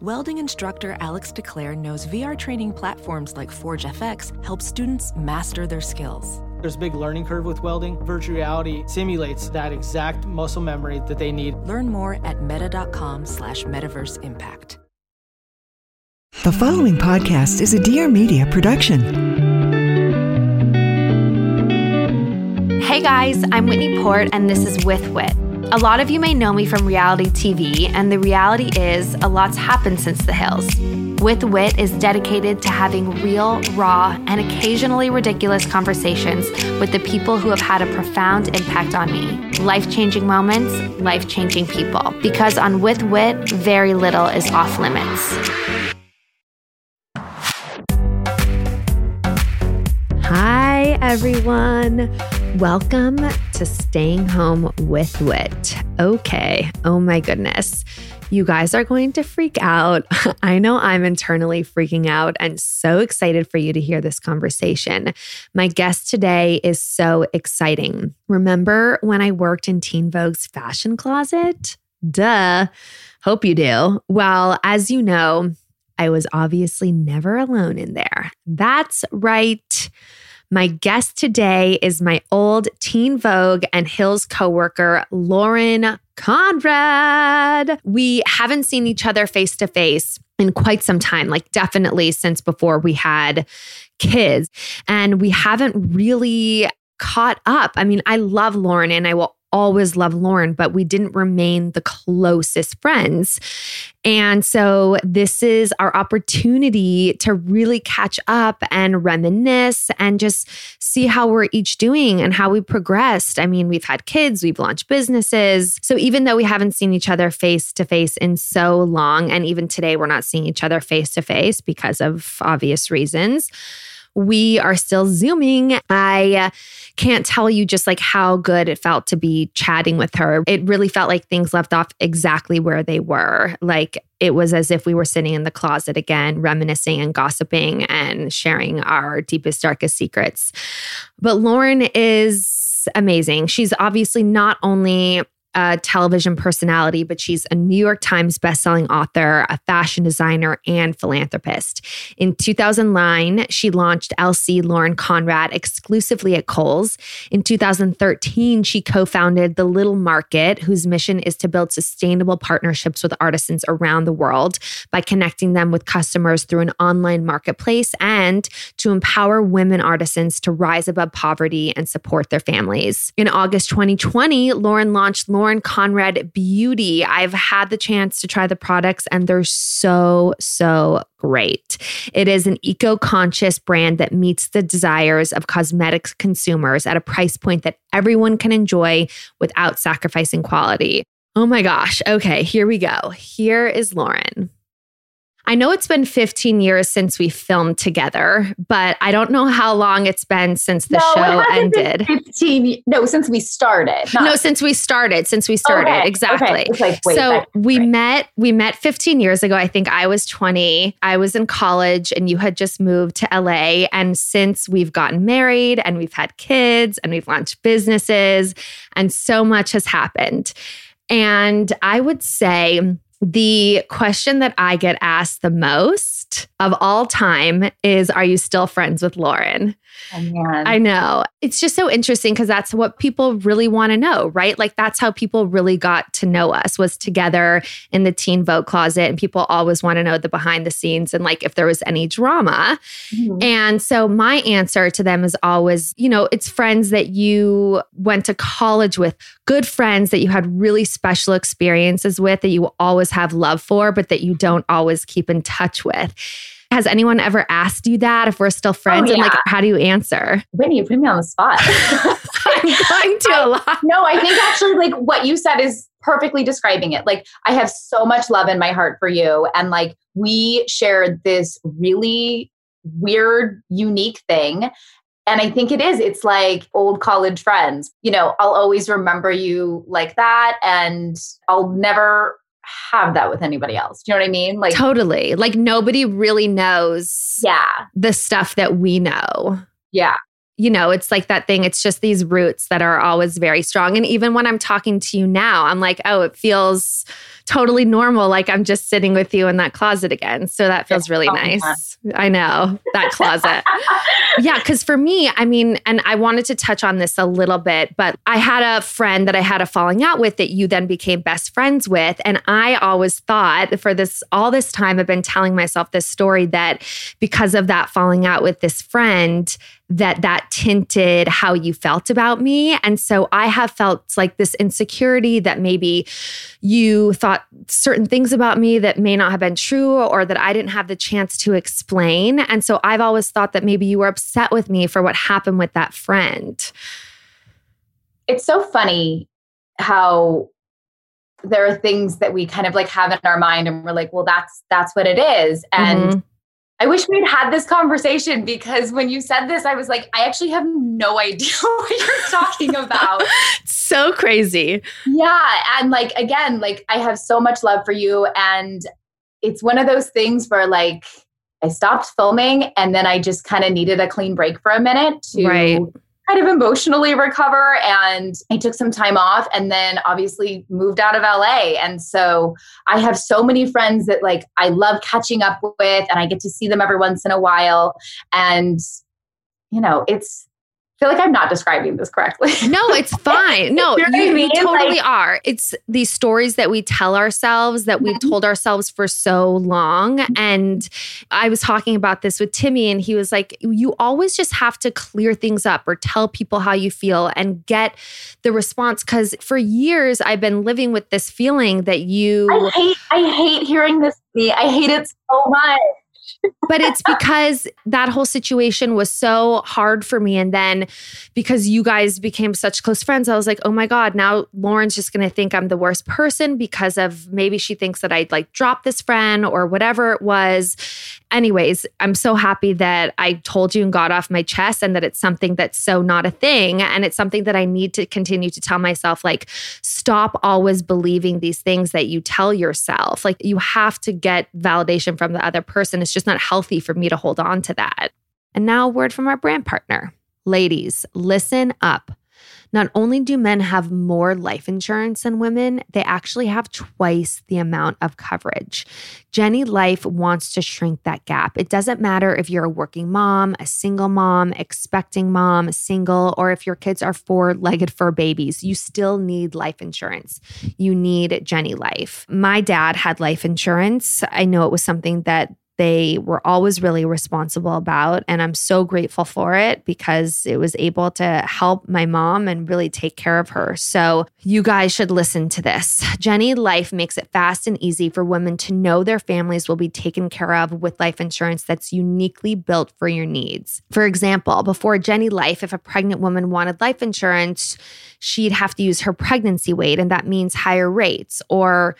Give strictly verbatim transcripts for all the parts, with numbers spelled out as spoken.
Welding instructor Alex DeClaire knows V R training platforms like ForgeFX help students master their skills. There's a big learning curve with welding. Virtual reality simulates that exact muscle memory that they need. Learn more at meta.com slash metaverse impact. The following podcast is a Dear Media production. Hey guys, I'm Whitney Port and this is With Whit. A lot of you may know me from reality T V, and the reality is a lot's happened since The Hills. With Whit is dedicated to having real, raw, and occasionally ridiculous conversations with the people who have had a profound impact on me. Life-changing moments, life-changing people. Because on With Whit, very little is off limits. Hi, everyone. Welcome to Staying Home With Whit. Okay. Oh my goodness. You guys are going to freak out. I know I'm internally freaking out and so excited for you to hear this conversation. My guest today is so exciting. Remember when I worked in Teen Vogue's fashion closet? Duh. Hope you do. Well, as you know, I was obviously never alone in there. That's right. My guest today is my old Teen Vogue and Hills coworker, Lauren Conrad. We haven't seen each other face to face in quite some time, like definitely since before we had kids. And we haven't really caught up. I mean, I love Lauren and I will always love Lauren, but we didn't remain the closest friends. And so this is our opportunity to really catch up and reminisce and just see how we're each doing and how we progressed. I mean, we've had kids, we've launched businesses. So even though we haven't seen each other face to face in so long, and even today we're not seeing each other face to face because of obvious reasons, we are still Zooming. I can't tell you just like how good it felt to be chatting with her. It really felt like things left off exactly where they were. Like it was as if we were sitting in the closet again, reminiscing and gossiping and sharing our deepest, darkest secrets. But Lauren is amazing. She's obviously not only a television personality, but she's a New York Times bestselling author, a fashion designer, and philanthropist. In two thousand nine, she launched L C Lauren Conrad exclusively at Kohl's. In two thousand thirteen, she co-founded The Little Market, whose mission is to build sustainable partnerships with artisans around the world by connecting them with customers through an online marketplace and to empower women artisans to rise above poverty and support their families. In August twenty twenty, Lauren launched Lauren Lauren Conrad Beauty. I've had the chance to try the products and they're so, so great. It is an eco-conscious brand that meets the desires of cosmetics consumers at a price point that everyone can enjoy without sacrificing quality. Oh my gosh. Okay, here we go. Here is Lauren. I know it's been fifteen years since we filmed together, but I don't know how long it's been since the no, show ended. fifteen, no, since we started. Not. No, since we started, since we started. Okay. Exactly. Okay. Like, wait, so we right. met, we met fifteen years ago. I think I was twenty. I was in college and you had just moved to L A. And since we've gotten married and we've had kids and we've launched businesses and so much has happened. And I would say the question that I get asked the most of all time is, are you still friends with Lauren? Oh, man. I know. It's just so interesting because that's what people really want to know, right? Like that's how people really got to know us, was together in the Teen Vogue closet. And people always want to know the behind the scenes and like if there was any drama. Mm-hmm. And so my answer to them is always, you know, it's friends that you went to college with, good friends that you had really special experiences with that you always have love for, but that you don't always keep in touch with. Has anyone ever asked you that, if we're still friends? Oh, yeah. And like, how do you answer? Whitney, you put me on the spot. I'm going to I, a lot. No, I think actually like what you said is perfectly describing it. Like, I have so much love in my heart for you. And like, we shared this really weird, unique thing. And I think it is, it's like old college friends, you know, I'll always remember you like that. And I'll never have that with anybody else. Do you know what I mean? Like, totally. Like, nobody really knows yeah. the stuff that we know. Yeah. You know, it's like that thing. It's just these roots that are always very strong. And even when I'm talking to you now, I'm like, oh, it feels totally normal. Like, I'm just sitting with you in that closet again. So that feels really oh, nice. Yeah. I know, that closet. Yeah, because for me, I mean, and I wanted to touch on this a little bit, but I had a friend that I had a falling out with that you then became best friends with. And I always thought for this, all this time, I've been telling myself this story that because of that falling out with this friend, that that tinted how you felt about me. And so I have felt like this insecurity that maybe you thought certain things about me that may not have been true or that I didn't have the chance to explain. And so I've always thought that maybe you were upset with me for what happened with that friend. It's so funny how there are things that we kind of like have in our mind and we're like, well, that's, that's what it is. And mm-hmm. I wish we'd had this conversation, because when you said this, I was like, I actually have no idea what you're talking about. So crazy. Yeah. And like, again, like, I have so much love for you. And it's one of those things where like, I stopped filming and then I just kind of needed a clean break for a minute to right. kind of emotionally recover. And I took some time off and then obviously moved out of L A. And so I have so many friends that like, I love catching up with, and I get to see them every once in a while. And, you know, it's, I feel like I'm not describing this correctly. No, it's fine. No, you, you totally like, are. It's these stories that we tell ourselves that we've told ourselves for so long. And I was talking about this with Timmy, and he was like, you always just have to clear things up or tell people how you feel and get the response. Because for years, I've been living with this feeling that you... I hate, I hate hearing this. I hate it so much. But it's because that whole situation was so hard for me. And then because you guys became such close friends, I was like, oh my God, now Lauren's just going to think I'm the worst person because of maybe she thinks that I'd like drop this friend or whatever it was. Anyways, I'm so happy that I told you and got off my chest, and that it's something that's so not a thing. And it's something that I need to continue to tell myself, like, stop always believing these things that you tell yourself. Like, you have to get validation from the other person. It's just not healthy for me to hold on to that. And now a word from our brand partner. Ladies, listen up. Not only do men have more life insurance than women, they actually have twice the amount of coverage. Jenny Life wants to shrink that gap. It doesn't matter if you're a working mom, a single mom, expecting mom, single, or if your kids are four-legged fur babies, you still need life insurance. You need Jenny Life. My dad had life insurance. I know it was something that they were always really responsible about. And I'm so grateful for it, because it was able to help my mom and really take care of her. So you guys should listen to this. Jenny Life makes it fast and easy for women to know their families will be taken care of with life insurance that's uniquely built for your needs. For example, before Jenny Life, if a pregnant woman wanted life insurance, she'd have to use her pregnancy weight. And that means higher rates. Or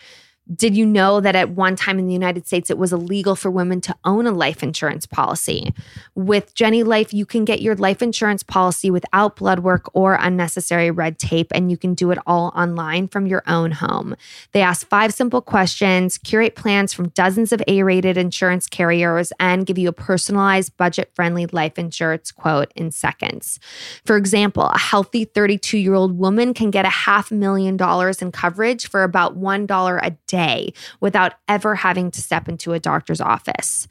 did you know that at one time in the United States, it was illegal for women to own a life insurance policy? With Jenny Life, you can get your life insurance policy without blood work or unnecessary red tape, and you can do it all online from your own home. They ask five simple questions, curate plans from dozens of A-rated insurance carriers, and give you a personalized, budget-friendly life insurance quote in seconds. For example, a healthy thirty-two-year-old woman can get a half million dollars in coverage for about one dollar a day. day without ever having to step into a doctor's office.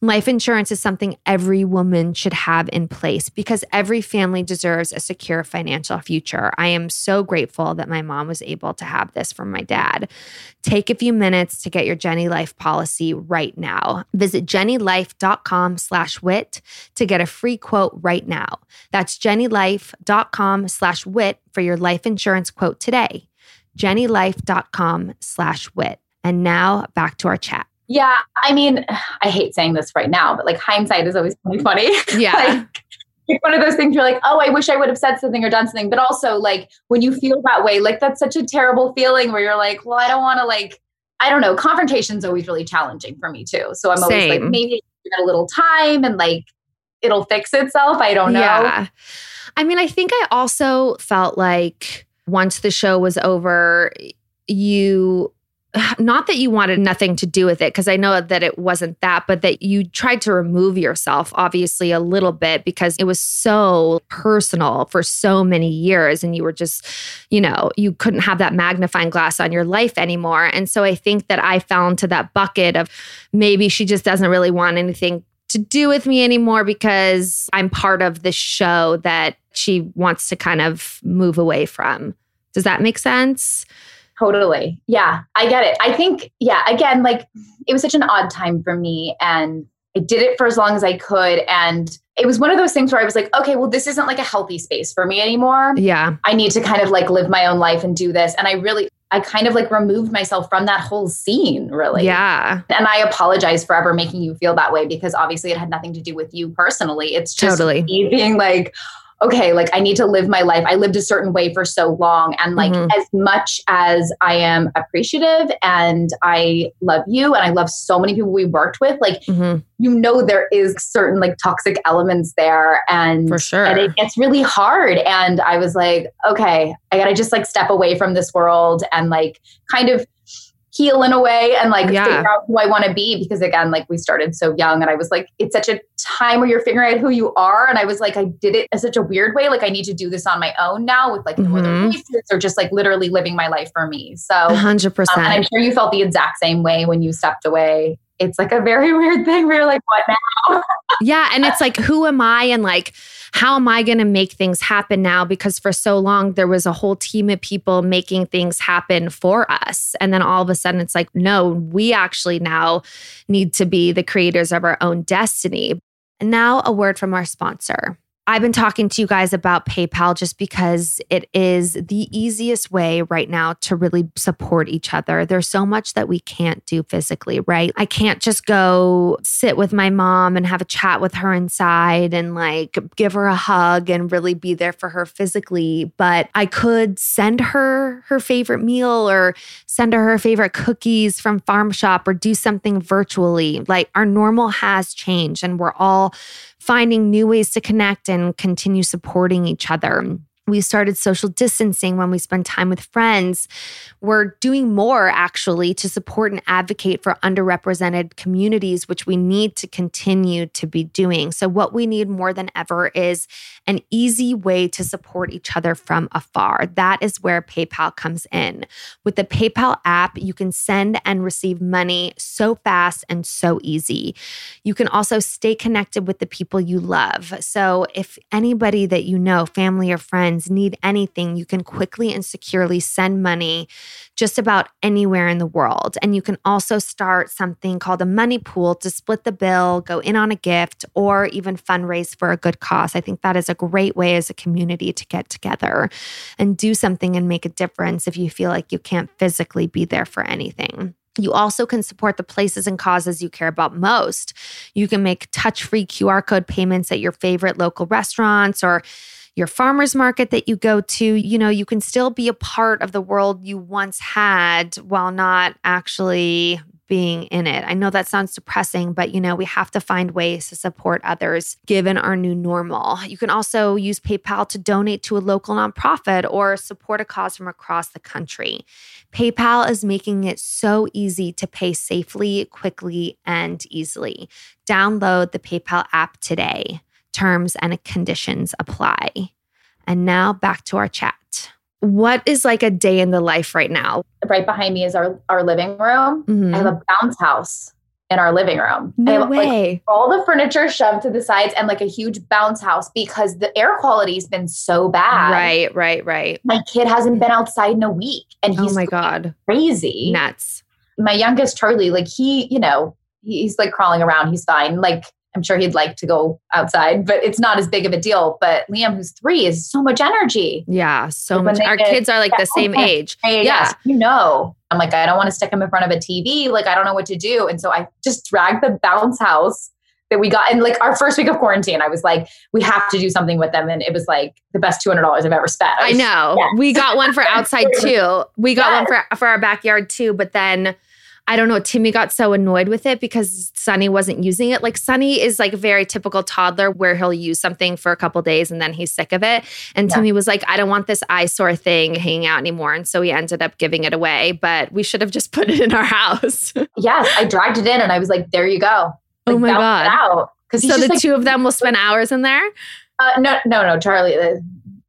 Life insurance is something every woman should have in place, because every family deserves a secure financial future. I am so grateful that my mom was able to have this from my dad. Take a few minutes to get your Jenny Life policy right now. Visit jennylife.com slash wit to get a free quote right now. That's jennylife.com slash wit for your life insurance quote today. jennylife.com slash wit. And now back to our chat. Yeah. I mean, I hate saying this right now, but like hindsight is always really funny. Yeah. Like, it's one of those things you're like, oh, I wish I would have said something or done something. But also like when you feel that way, like that's such a terrible feeling where you're like, well, I don't want to like, I don't know. Confrontation's always really challenging for me too. So I'm always Same. like, maybe a little time and like, it'll fix itself. I don't know. Yeah. I mean, I think I also felt like once the show was over, you, not that you wanted nothing to do with it, because I know that it wasn't that, but that you tried to remove yourself, obviously, a little bit because it was so personal for so many years. And you were just, you know, you couldn't have that magnifying glass on your life anymore. And so I think that I fell into that bucket of maybe she just doesn't really want anything to do with me anymore because I'm part of the show that she wants to kind of move away from. Does that make sense? Totally. Yeah, I get it. I think, yeah, again, like it was such an odd time for me and I did it for as long as I could. And it was one of those things where I was like, okay, well, this isn't like a healthy space for me anymore. Yeah. I need to kind of like live my own life and do this. And I really, I kind of like removed myself from that whole scene, really. Yeah. And I apologize for ever making you feel that way because obviously it had nothing to do with you personally. It's just totally. me being like, okay, like I need to live my life. I lived a certain way for so long. And like, mm-hmm. as much as I am appreciative and I love you and I love so many people we worked with, like, mm-hmm. you know, there is certain like toxic elements there and, for sure. and it gets really hard. And I was like, okay, I gotta just like step away from this world and like kind of heal in a way and like yeah. figure out who I want to be. Because again, like we started so young and I was like, it's such a time where you're figuring out who you are. And I was like, I did it in such a weird way. Like I need to do this on my own now with like mm-hmm. no other pieces or just like literally living my life for me. So one hundred percent. Um, and I'm sure you felt the exact same way when you stepped away. It's like a very weird thing where you're like, what now? Yeah. And it's like, who am I? And like, how am I going to make things happen now? Because for so long, there was a whole team of people making things happen for us. And then all of a sudden it's like, no, we actually now need to be the creators of our own destiny. And now a word from our sponsor. I've been talking to you guys about PayPal just because it is the easiest way right now to really support each other. There's so much that we can't do physically, right? I can't just go sit with my mom and have a chat with her inside and like give her a hug and really be there for her physically, but I could send her her favorite meal or send her her favorite cookies from Farm Shop or do something virtually. Like our normal has changed and we're all finding new ways to connect and continue supporting each other. We started social distancing when we spend time with friends. We're doing more actually to support and advocate for underrepresented communities, which we need to continue to be doing. So what we need more than ever is an easy way to support each other from afar. That is where PayPal comes in. With the PayPal app, you can send and receive money so fast and so easy. You can also stay connected with the people you love. So if anybody that you know, family or friends, need anything, you can quickly and securely send money just about anywhere in the world. And you can also start something called a money pool to split the bill, go in on a gift, or even fundraise for a good cause. I think that is a great way as a community to get together and do something and make a difference if you feel like you can't physically be there for anything. You also can support the places and causes you care about most. You can make touch-free Q R code payments at your favorite local restaurants or your farmer's market that you go to. You know, you can still be a part of the world you once had while not actually being in it. I know that sounds depressing, but you know, we have to find ways to support others given our new normal. You can also use PayPal to donate to a local nonprofit or support a cause from across the country. PayPal is making it so easy to pay safely, quickly, and easily. Download the PayPal app today. Terms and conditions apply. And now back to our chat. What is like a day in the life right now? Right behind me is our, our living room. Mm-hmm. I have a bounce house in our living room. No I have way. Like, all the furniture shoved to the sides and like a huge bounce house because the air quality has been so bad. Right, right, right. My kid hasn't been outside in a week and he's oh my God. crazy. Nuts. My youngest, Charlie, like he, you know, he's like crawling around. He's fine. Like I'm sure he'd like to go outside, but it's not as big of a deal. But Liam, who's three, is so much energy. Yeah, so much. Our get, kids are like yeah, the same okay. age. Hey, yeah. Yes, you know, I'm like, I don't want to stick him in front of a T V. Like, I don't know what to do. And so I just dragged the bounce house that we got. And like our first week of quarantine, I was like, we have to do something with them. And it was like the best two hundred dollars I've ever spent. I, was, I know. Yes. We got one for outside too. We got yes. one for, for our backyard too. But then I don't know, Timmy got so annoyed with it because Sonny wasn't using it. Like Sonny is like a very typical toddler where he'll use something for a couple days and then he's sick of it. And yeah. Timmy was like, I don't want this eyesore thing hanging out anymore. And so we ended up giving it away, but we should have just put it in our house. Yes, I dragged it in and I was like, there you go. Like, oh my God. Out. So the like, two of them will spend hours in there? Uh, no, no, no, Charlie,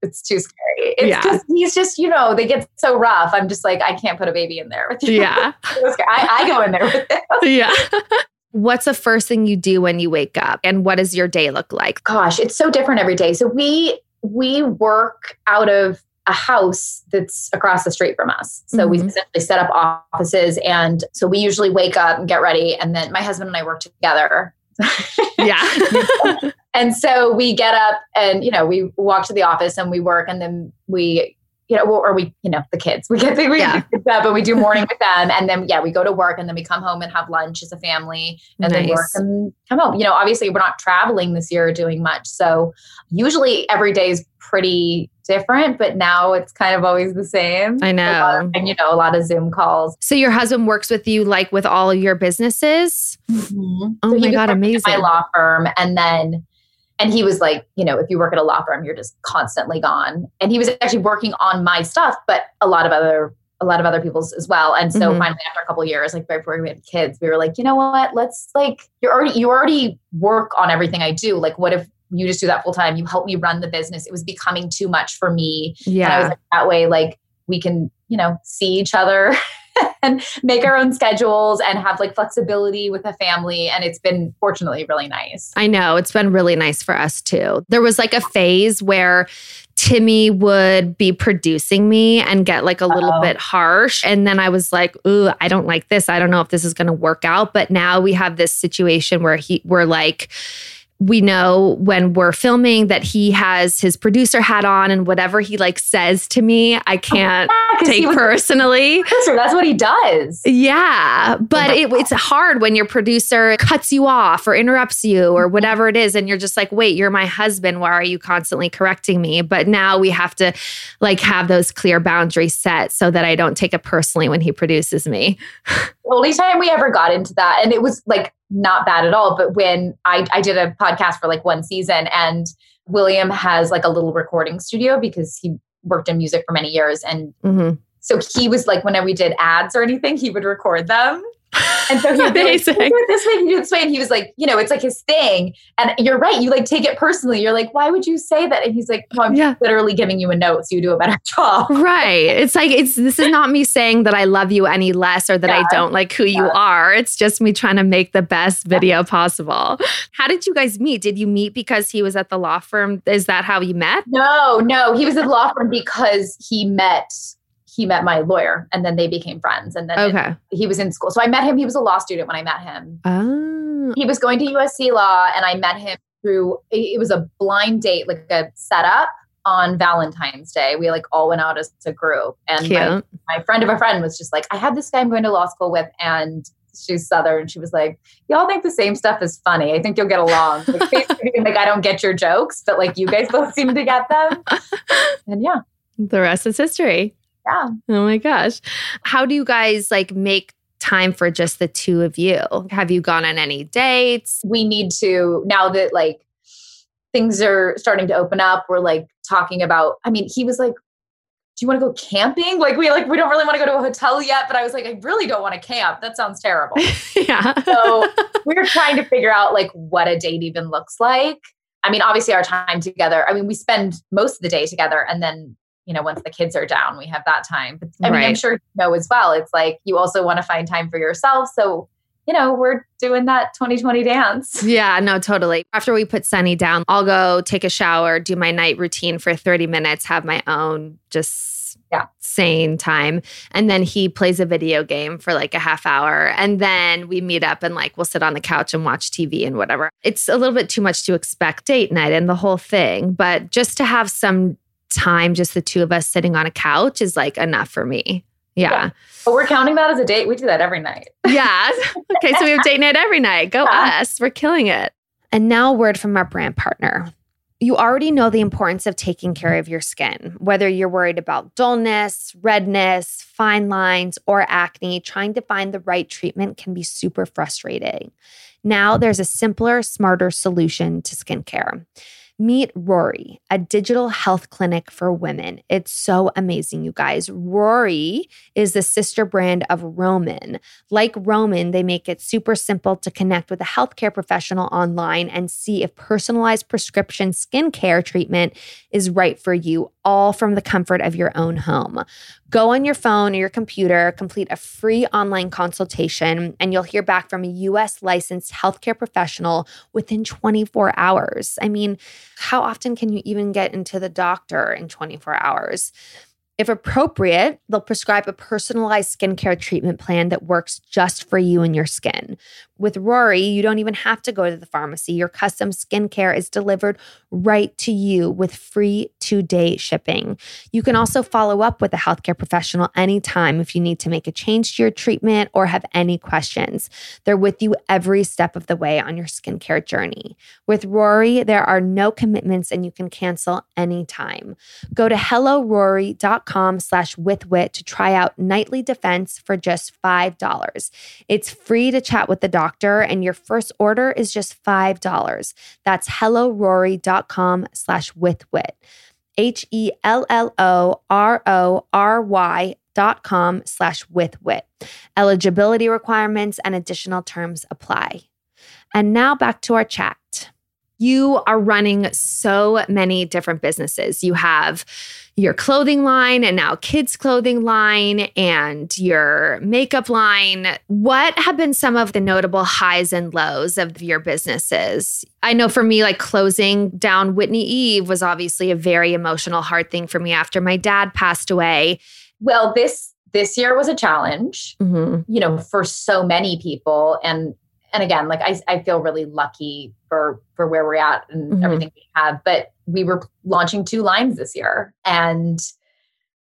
it's too scary. It's yeah. just, he's just, you know, they get so rough. I'm just like, I can't put a baby in there with you. Yeah. I, I go in there with them. Yeah. What's the first thing you do when you wake up and what does your day look like? Gosh, it's so different every day. So we, we work out of a house that's across the street from us. So mm-hmm. we essentially set up offices. And so we usually wake up and get ready. And then my husband and I work together. Yeah. And so we get up and, you know, we walk to the office and we work and then we, you know, or we, you know, the kids, we get the, we yeah. get up and we do morning with them. And then, yeah, we go to work and then we come home and have lunch as a family and nice. Then work and come home. You know, obviously we're not traveling this year or doing much. So usually every day is pretty different, but now it's kind of always the same. I know. Of, and, you know, a lot of Zoom calls. So your husband works with you, like with all your businesses? Mm-hmm. Oh so my God, amazing. My law firm. And then, and he was like, you know, if you work at a law firm, you're just constantly gone. And he was actually working on my stuff, but a lot of other, a lot of other people's as well. And so mm-hmm. finally after a couple of years, like right before we had kids, we were like, you know what, let's like, you're already, you already work on everything I do. Like, what if you just do that full time? You help me run the business. It was becoming too much for me. Yeah. And I was like, that way, like we can, you know, see each other and make our own schedules and have like flexibility with a family. And it's been fortunately really nice. I know. It's been really nice for us too. There was like a phase where Timmy would be producing me and get like a little Uh-oh. bit harsh. And then I was like, ooh, I don't like this. I don't know if this is going to work out. But now we have this situation where he, we're like, we know when we're filming that he has his producer hat on and whatever he like says to me, I can't oh, yeah, take personally. That's what he does. Yeah. But it, it's hard when your producer cuts you off or interrupts you or whatever it is. And you're just like, wait, you're my husband. Why are you constantly correcting me? But now we have to like have those clear boundaries set so that I don't take it personally when he produces me. The only time we ever got into that, and it was like, not bad at all. But when I, I did a podcast for like one season and William has like a little recording studio because he worked in music for many years. And mm-hmm. so he was like, whenever we did ads or anything, he would record them. And so he would be like, do this way, do this way. And he was like, you know, it's like his thing. And you're right. You like take it personally. You're like, why would you say that? And he's like, no, I'm yeah. literally giving you a note so you do a better job. Right. It's like, it's this is not me saying that I love you any less or that yeah. I don't like who yeah. you are. It's just me trying to make the best video yeah. possible. How did you guys meet? Did you meet because he was at the law firm? Is that how you met? No, no. He was at the law firm because he met... He met my lawyer and then they became friends and then okay. it, he was in school. So I met him. He was a law student when I met him. Oh. He was going to U S C Law and I met him through, it was a blind date, like a setup on Valentine's Day. We like all went out as a group and my, my friend of a friend was just like, I had this guy I'm going to law school with and she's Southern. She was like, y'all think the same stuff is funny. I think you'll get along. Like, basically, like I don't get your jokes, but like you guys both seem to get them. And yeah. The rest is history. Yeah. Oh my gosh. How do you guys like make time for just the two of you? Have you gone on any dates? We need to, now that like things are starting to open up, we're like talking about, I mean, he was like, do you want to go camping? Like we like, we don't really want to go to a hotel yet, but I was like, I really don't want to camp. That sounds terrible. Yeah. So we're trying to figure out like what a date even looks like. I mean, obviously our time together, I mean, we spend most of the day together and then you know, once the kids are down, we have that time. But I mean, right. I'm sure you know as well. It's like, you also want to find time for yourself. So, you know, we're doing that twenty twenty dance. Yeah, no, totally. After we put Sunny down, I'll go take a shower, do my night routine for thirty minutes, have my own just this yeah. sane time. And then he plays a video game for like a half hour. And then we meet up and like, we'll sit on the couch and watch T V and whatever. It's a little bit too much to expect date night and the whole thing. But just to have some time, just the two of us sitting on a couch is like enough for me. Yeah. yeah. But we're counting that as a date. We do that every night. Yeah. Okay. So we have date night every night. Go yeah. us. We're killing it. And now a word from our brand partner. You already know the importance of taking care of your skin. Whether you're worried about dullness, redness, fine lines, or acne, trying to find the right treatment can be super frustrating. Now there's a simpler, smarter solution to skincare. Meet Rory, a digital health clinic for women. It's so amazing, you guys. Rory is the sister brand of Roman. Like Roman, they make it super simple to connect with a healthcare professional online and see if personalized prescription skincare treatment is right for you, all from the comfort of your own home. Go on your phone or your computer, complete a free online consultation, and you'll hear back from a U S licensed healthcare professional within twenty-four hours. I mean, how often can you even get into the doctor in twenty-four hours? If appropriate, they'll prescribe a personalized skincare treatment plan that works just for you and your skin. With Rory, you don't even have to go to the pharmacy. Your custom skincare is delivered right to you with free two-day shipping. You can also follow up with a healthcare professional anytime if you need to make a change to your treatment or have any questions. They're with you every step of the way on your skincare journey. With Rory, there are no commitments and you can cancel anytime. Go to hello rory dot com slash with wit to try out Nightly Defense for just five dollars. It's free to chat with the doctor and your first order is just five dollars. That's HelloRory.com slash with wit. H-E-L-L-O-R-O-R-Y dot com slash with wit. Eligibility requirements and additional terms apply. And now back to our chat. You are running so many different businesses. You have your clothing line and now kids' clothing line and your makeup line. What have been some of the notable highs and lows of your businesses? I know for me, like closing down Whitney Eve was obviously a very emotional, hard thing for me after my dad passed away. Well, this this year was a challenge, mm-hmm. you know, for so many people. And and again, like I, I feel really lucky for, for where we're at and mm-hmm. everything we have, but we were launching two lines this year and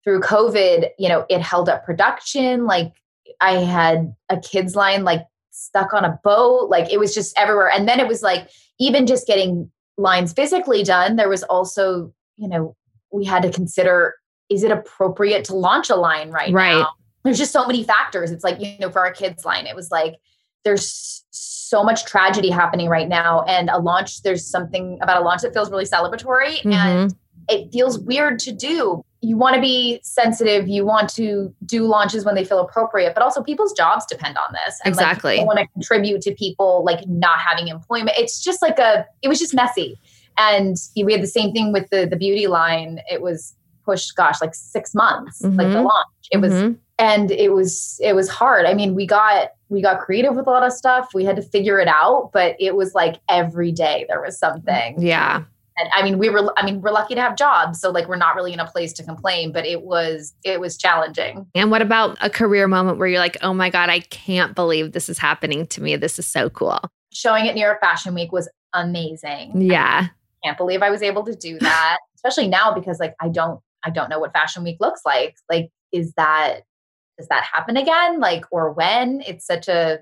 through COVID, you know, it held up production. Like I had a kids line, like stuck on a boat, like it was just everywhere. And then it was like, even just getting lines physically done, there was also, you know, we had to consider, is it appropriate to launch a line right, right. now? There's just so many factors. It's like, you know, for our kids line, it was like, there's so much tragedy happening right now. And a launch, there's something about a launch that feels really celebratory mm-hmm. and it feels weird to do. You want to be sensitive. You want to do launches when they feel appropriate, but also people's jobs depend on this. And exactly. Like, I want to contribute to people like not having employment. It's just like a, it was just messy. And we had the same thing with the, the beauty line. It was pushed, gosh, like six months, mm-hmm. like the launch. It mm-hmm. was, and it was, it was hard. I mean, we got, We got creative with a lot of stuff. We had to figure it out, but it was like every day there was something. Yeah. And I mean, we were, I mean, we're lucky to have jobs. So like, we're not really in a place to complain, but it was, it was challenging. And what about a career moment where you're like, oh my God, I can't believe this is happening to me. This is so cool. Showing at New York Fashion Week was amazing. Yeah. I can't believe I was able to do that, especially now because like, I don't, I don't know what Fashion Week looks like. Like, is that, does that happen again? Like, or when? It's such a,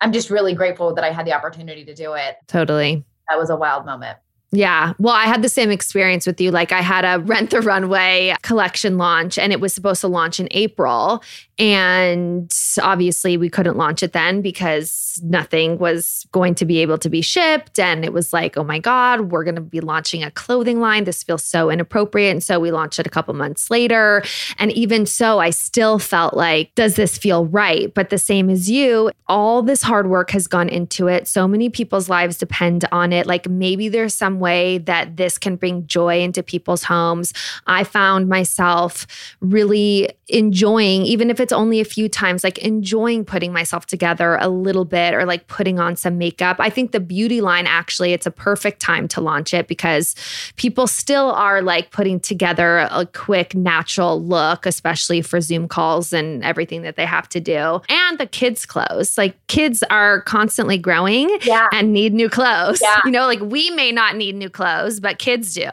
I'm just really grateful that I had the opportunity to do it. Totally. That was a wild moment. Yeah. Well, I had the same experience with you. Like I had a Rent the Runway collection launch and it was supposed to launch in April. And obviously we couldn't launch it then because nothing was going to be able to be shipped. And it was like, oh my God, we're going to be launching a clothing line. This feels so inappropriate. And so we launched it a couple months later. And even so, I still felt like, does this feel right? But the same as you, all this hard work has gone into it. So many people's lives depend on it. Like maybe there's some way that this can bring joy into people's homes. I found myself really enjoying, even if it's only a few times, like enjoying putting myself together a little bit or like putting on some makeup. I think the beauty line, actually, it's a perfect time to launch it because people still are like putting together a quick natural look, especially for Zoom calls and everything that they have to do. And the kids' clothes, like kids are constantly growing yeah. and need new clothes. Yeah. You know, like we may not need new clothes, but kids do.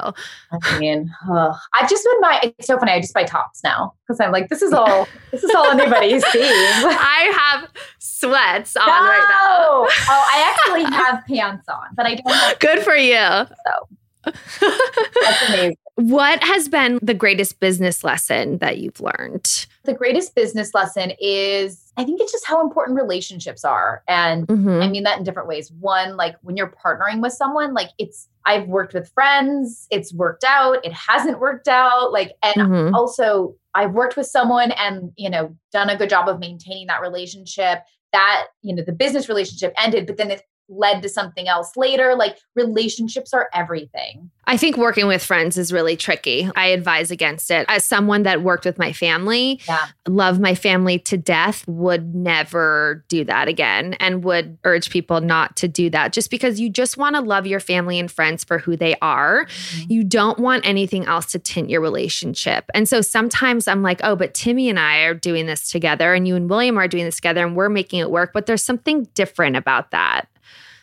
I mean, ugh. I've just been my, it's so funny. I just buy tops now because I'm like, this is all, this is all anybody's seeing. I have sweats on no! right now. Oh, I actually have pants on, but I don't have Good pants for you. So that's amazing. What has been the greatest business lesson that you've learned? The greatest business lesson is, I think it's just how important relationships are. And mm-hmm. I mean that in different ways. One, like when you're partnering with someone, like it's, I've worked with friends, it's worked out, it hasn't worked out. Like, and mm-hmm. also I've worked with someone and, you know, done a good job of maintaining that relationship that, you know, the business relationship ended, but then it led to something else later. Like relationships are everything. I think working with friends is really tricky. I advise against it. As someone that worked with my family, yeah. love my family to death, would never do that again and would urge people not to do that just because you just want to love your family and friends for who they are. Mm-hmm. You don't want anything else to tint your relationship. And so sometimes I'm like, oh, but Timmy and I are doing this together and you and William are doing this together and we're making it work. But there's something different about that.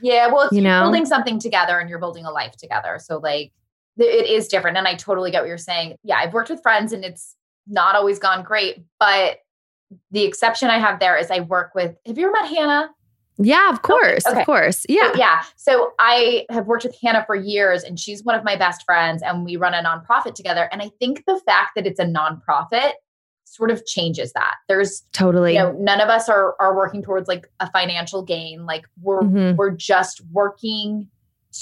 Yeah, well, it's you know? building something together and you're building a life together. So like it is different. And I totally get what you're saying. Yeah, I've worked with friends and it's not always gone great. But the exception I have there is I work with, have you ever met Hannah? Yeah, of course. Okay. Of course. Yeah. So, yeah. So I have worked with Hannah for years and she's one of my best friends and we run a nonprofit together. And I think the fact that it's a nonprofit sort of changes that. There's totally, you know, none of us are are working towards like a financial gain. Like we're mm-hmm. we're just working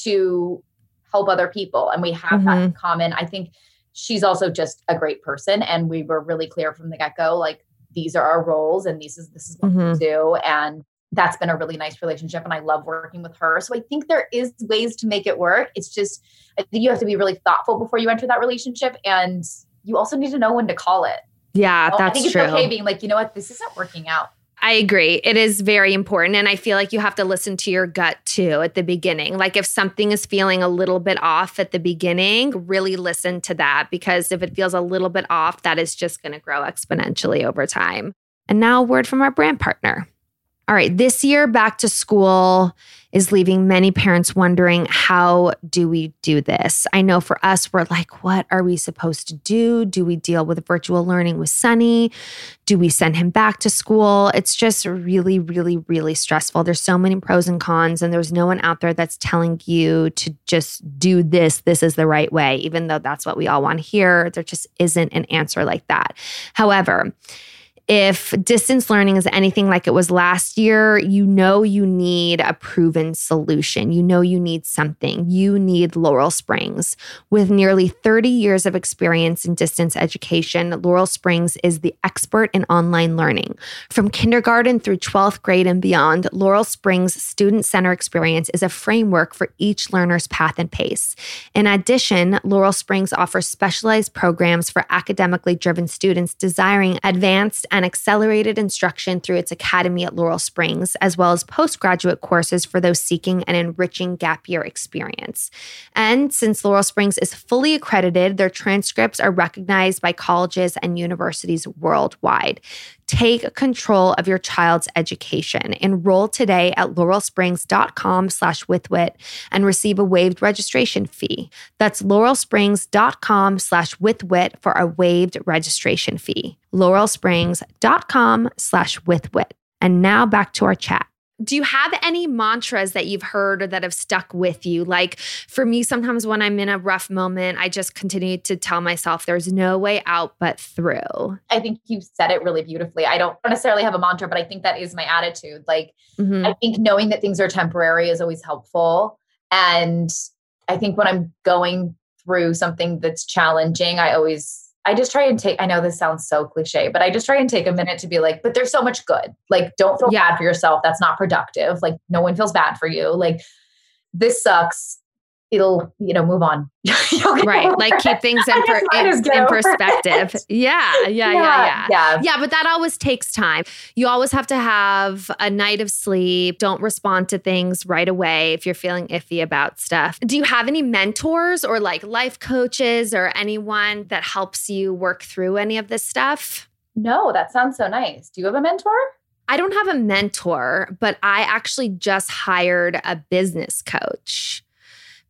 to help other people, and we have mm-hmm. that in common. I think she's also just a great person, and we were really clear from the get-go. Like these are our roles, and this is this is what mm-hmm. we do, and that's been a really nice relationship. And I love working with her. So I think there is ways to make it work. It's just I think you have to be really thoughtful before you enter that relationship, and you also need to know when to call it. Yeah, that's true. I think it's true. Okay being like, you know what, this isn't working out. I agree. It is very important. And I feel like you have to listen to your gut too at the beginning. Like if something is feeling a little bit off at the beginning, really listen to that. Because if it feels a little bit off, that is just going to grow exponentially over time. And now a word from our brand partner. All right, this year back to school is leaving many parents wondering, how do we do this? I know for us, we're like, what are we supposed to do? Do we deal with virtual learning with Sonny? Do we send him back to school? It's just really, really, really stressful. There's so many pros and cons, and there's no one out there that's telling you to just do this. This is the right way, even though that's what we all want to hear. There just isn't an answer like that. However, if distance learning is anything like it was last year, you know you need a proven solution. You know you need something. You need Laurel Springs. With nearly thirty years of experience in distance education, Laurel Springs is the expert in online learning. From kindergarten through twelfth grade and beyond, Laurel Springs' student-centered experience is a framework for each learner's path and pace. In addition, Laurel Springs offers specialized programs for academically driven students desiring advanced and accelerated instruction through its academy at Laurel Springs, as well as postgraduate courses for those seeking an enriching gap year experience. And since Laurel Springs is fully accredited, their transcripts are recognized by colleges and universities worldwide. Take control of your child's education. Enroll today at laurelsprings.com slash withwit and receive a waived registration fee. That's laurelsprings.com slash withwit for a waived registration fee. laurelsprings.com slash withwit. And now back to our chat. Do you have any mantras that you've heard or that have stuck with you? Like for me, sometimes when I'm in a rough moment, I just continue to tell myself there's no way out but through. I think you said it really beautifully. I don't necessarily have a mantra, but I think that is my attitude. Like mm-hmm. I think knowing that things are temporary is always helpful. And I think when I'm going through something that's challenging, I always I just try and take, I know this sounds so cliche, but I just try and take a minute to be like, but there's so much good. Like, don't feel yeah. bad for yourself. That's not productive. Like, no one feels bad for you. Like, this sucks. it'll, you know, move on. Right. Like keep things in, per- in, in perspective. Yeah, yeah, yeah, yeah, yeah. Yeah. But that always takes time. You always have to have a night of sleep. Don't respond to things right away if you're feeling iffy about stuff. Do you have any mentors or like life coaches or anyone that helps you work through any of this stuff? No, that sounds so nice. Do you have a mentor? I don't have a mentor, but I actually just hired a business coach.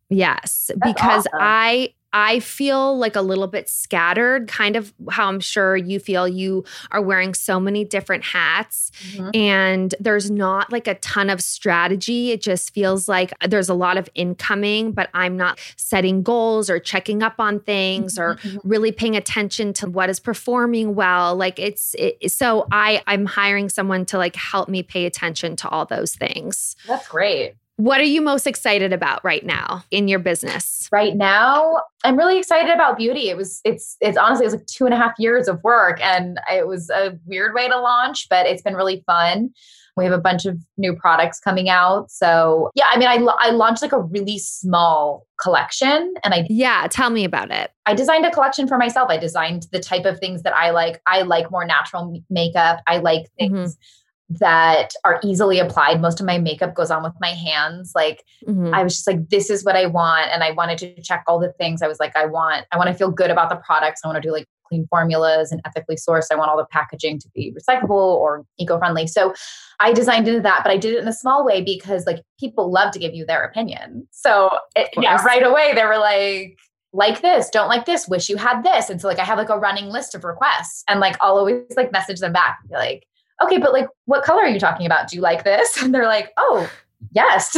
Yes, that's because awesome. I I feel like a little bit scattered, kind of how I'm sure you feel. You are wearing so many different hats, mm-hmm. and there's not like a ton of strategy. It just feels like there's a lot of incoming, but I'm not setting goals or checking up on things mm-hmm. or really paying attention to what is performing well. Like it's it, so I I'm hiring someone to like help me pay attention to all those things. That's great. What are you most excited about right now in your business? Right now, I'm really excited about beauty. It was, it's, it's honestly, it was like two and a half years of work, and it was a weird way to launch, but it's been really fun. We have a bunch of new products coming out. So yeah, I mean, I, I launched like a really small collection and I... Yeah, tell me about it. I designed a collection for myself. I designed the type of things that I like. I like more natural makeup. I like things... Mm-hmm. that are easily applied. Most of my makeup goes on with my hands. Like mm-hmm. I was just like, this is what I want. And I wanted to check all the things. I was like, I want, I want to feel good about the products. I want to do like clean formulas and ethically sourced. I want all the packaging to be recyclable or eco-friendly. So I designed into that, but I did it in a small way because like people love to give you their opinion. So it, yeah, right away they were like, like this, don't like this, wish you had this. And so like, I have like a running list of requests and like, I'll always like message them back and be like, okay, but like, what color are you talking about? Do you like this? And they're like, oh, yes.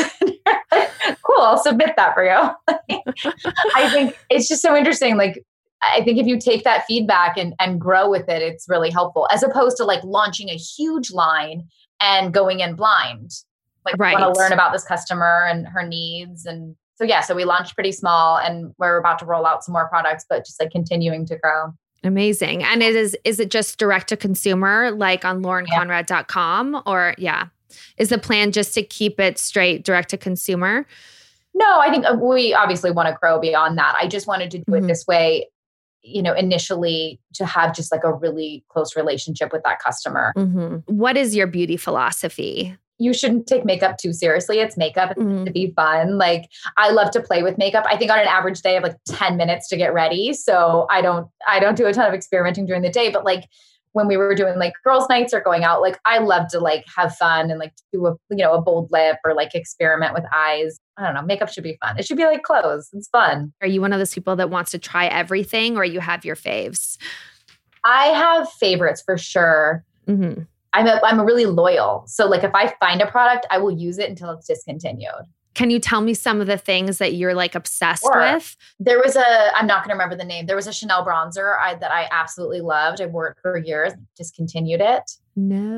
Cool. I'll submit that for you. I think it's just so interesting. Like, I think if you take that feedback and, and grow with it, it's really helpful as opposed to like launching a huge line and going in blind. Like, right. I want to learn about this customer and her needs. And so, yeah, so we launched pretty small and we're about to roll out some more products, but just like continuing to grow. Amazing. And it is, is it just direct to consumer, like on Lauren Conrad dot com or yeah. Is the plan just to keep it straight direct to consumer? No, I think we obviously want to grow beyond that. I just wanted to do mm-hmm. it this way, you know, initially to have just like a really close relationship with that customer. Mm-hmm. What is your beauty philosophy? You shouldn't take makeup too seriously. It's makeup. It's mm. to be fun. Like I love to play with makeup. I think on an average day I have like ten minutes to get ready. So I don't, I don't do a ton of experimenting during the day, but like when we were doing like girls nights or going out, like I love to like have fun and like do a, you know, a bold lip or like experiment with eyes. I don't know. Makeup should be fun. It should be like clothes. It's fun. Are you one of those people that wants to try everything or you have your faves? I have favorites for sure. Mm-hmm. I'm a, I'm a really loyal. So like if I find a product, I will use it until it's discontinued. Can you tell me some of the things that you're like obsessed sure. with? There was a, I'm not going to remember the name. There was a Chanel bronzer I, that I absolutely loved. I wore it for years, discontinued it. No.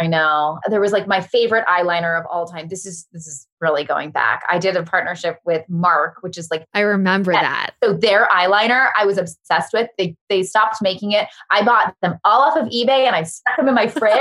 I know. There was like my favorite eyeliner of all time. This is, this is really going back. I did a partnership with Mark, which is like, I remember that. So their eyeliner I was obsessed with. They, they stopped making it. I bought them all off of eBay and I stuck them in my fridge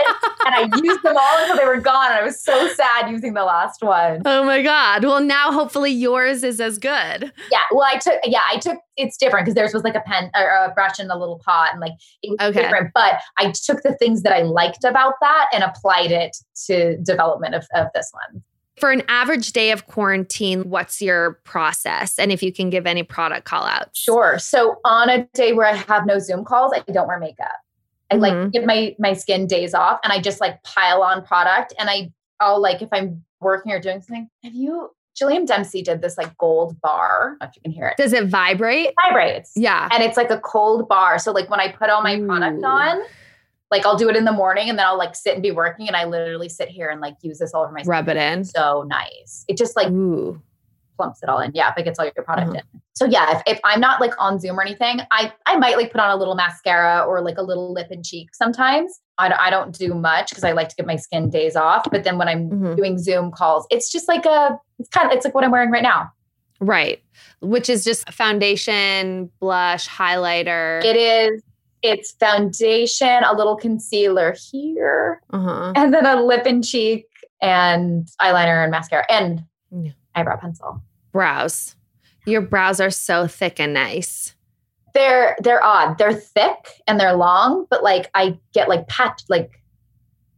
and I used them all until they were gone. And I was so sad using the last one. Oh my God. Well now hopefully yours is as good. Yeah. Well, I took, yeah, I took, it's different because theirs was like a pen or a brush in a little pot and like it was okay. different, but I took the things that I liked about that and applied it to development of, of this one. For an average day of quarantine, what's your process? And if you can give any product call out. Sure. So on a day where I have no Zoom calls, I don't wear makeup. I mm-hmm. like give my, my skin days off and I just like pile on product. And I, I'll like, if I'm working or doing something, have you, Jillian Dempsey did this like gold bar. I don't know if you can hear it. Does it vibrate? It vibrates. Yeah. And it's like a cold bar. So like when I put all my Ooh. product on, like I'll do it in the morning and then I'll like sit and be working and I literally sit here and like use this all over my skin. Rub it in. So nice. It just like Ooh. plumps it all in. Yeah. If it gets all your product uh-huh. in. So yeah, if, if I'm not like on Zoom or anything, I, I might like put on a little mascara or like a little lip and cheek sometimes. I, I don't do much because I like to give my skin days off. But then when I'm mm-hmm. doing Zoom calls, it's just like a, it's kind of, it's like what I'm wearing right now. Right. Which is just foundation, blush, highlighter. It is. It's foundation, a little concealer here, uh-huh. and then a lip and cheek and eyeliner and mascara and yeah. eyebrow pencil. brows. Your brows are so thick and nice. They're they're odd. They're thick and they're long, but like I get like patch like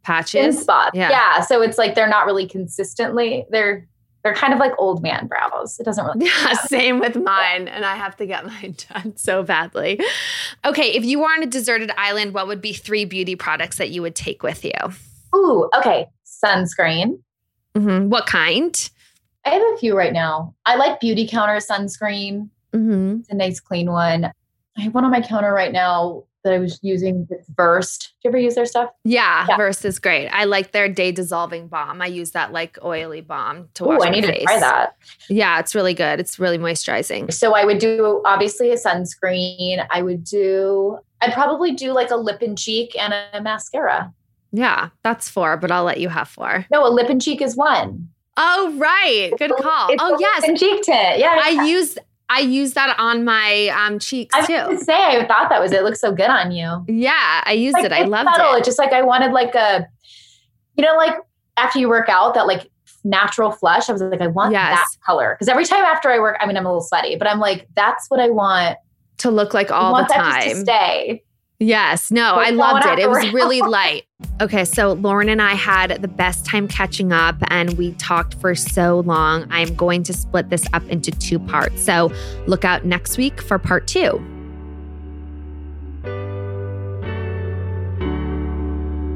patches spots. Yeah. yeah. So it's like they're not really consistently. They're they're kind of like old man brows. It doesn't really. Yeah. Same with mine, and I have to get mine done so badly. Okay, if you were on a deserted island, what would be three beauty products that you would take with you? Ooh. Okay. Sunscreen. Mm-hmm. What kind? I have a few right now. I like Beauty Counter sunscreen. Mm-hmm. It's a nice clean one. I have one on my counter right now that I was using with Versed. Do you ever use their stuff? Yeah, yeah. Versed is great. I like their day dissolving balm. I use that like oily balm to wash Ooh, I my need face. To try that. Yeah, it's really good. It's really moisturizing. So I would do obviously a sunscreen. I would do, I'd probably do like a lip and cheek and a mascara. Yeah, that's four, but I'll let you have four. No, a lip and cheek is one. Oh, right. Good call. It's oh, yes. And cheek tint. Yeah. I use I use that on my um, cheeks too. I was to say, I thought that was it. It looks so good on you. Yeah, I used like, it. I loved subtle. It. Just like I wanted like a, you know, like after you work out, that like natural flush. I was like, I want yes. that color. Because every time after I work, I mean, I'm a little sweaty, but I'm like, that's what I want. To look like all I want the time. That just to stay. Yes. No, I loved it. It was really light. Okay. So Lauren and I had the best time catching up and we talked for so long. I'm going to split this up into two parts. So look out next week for part two.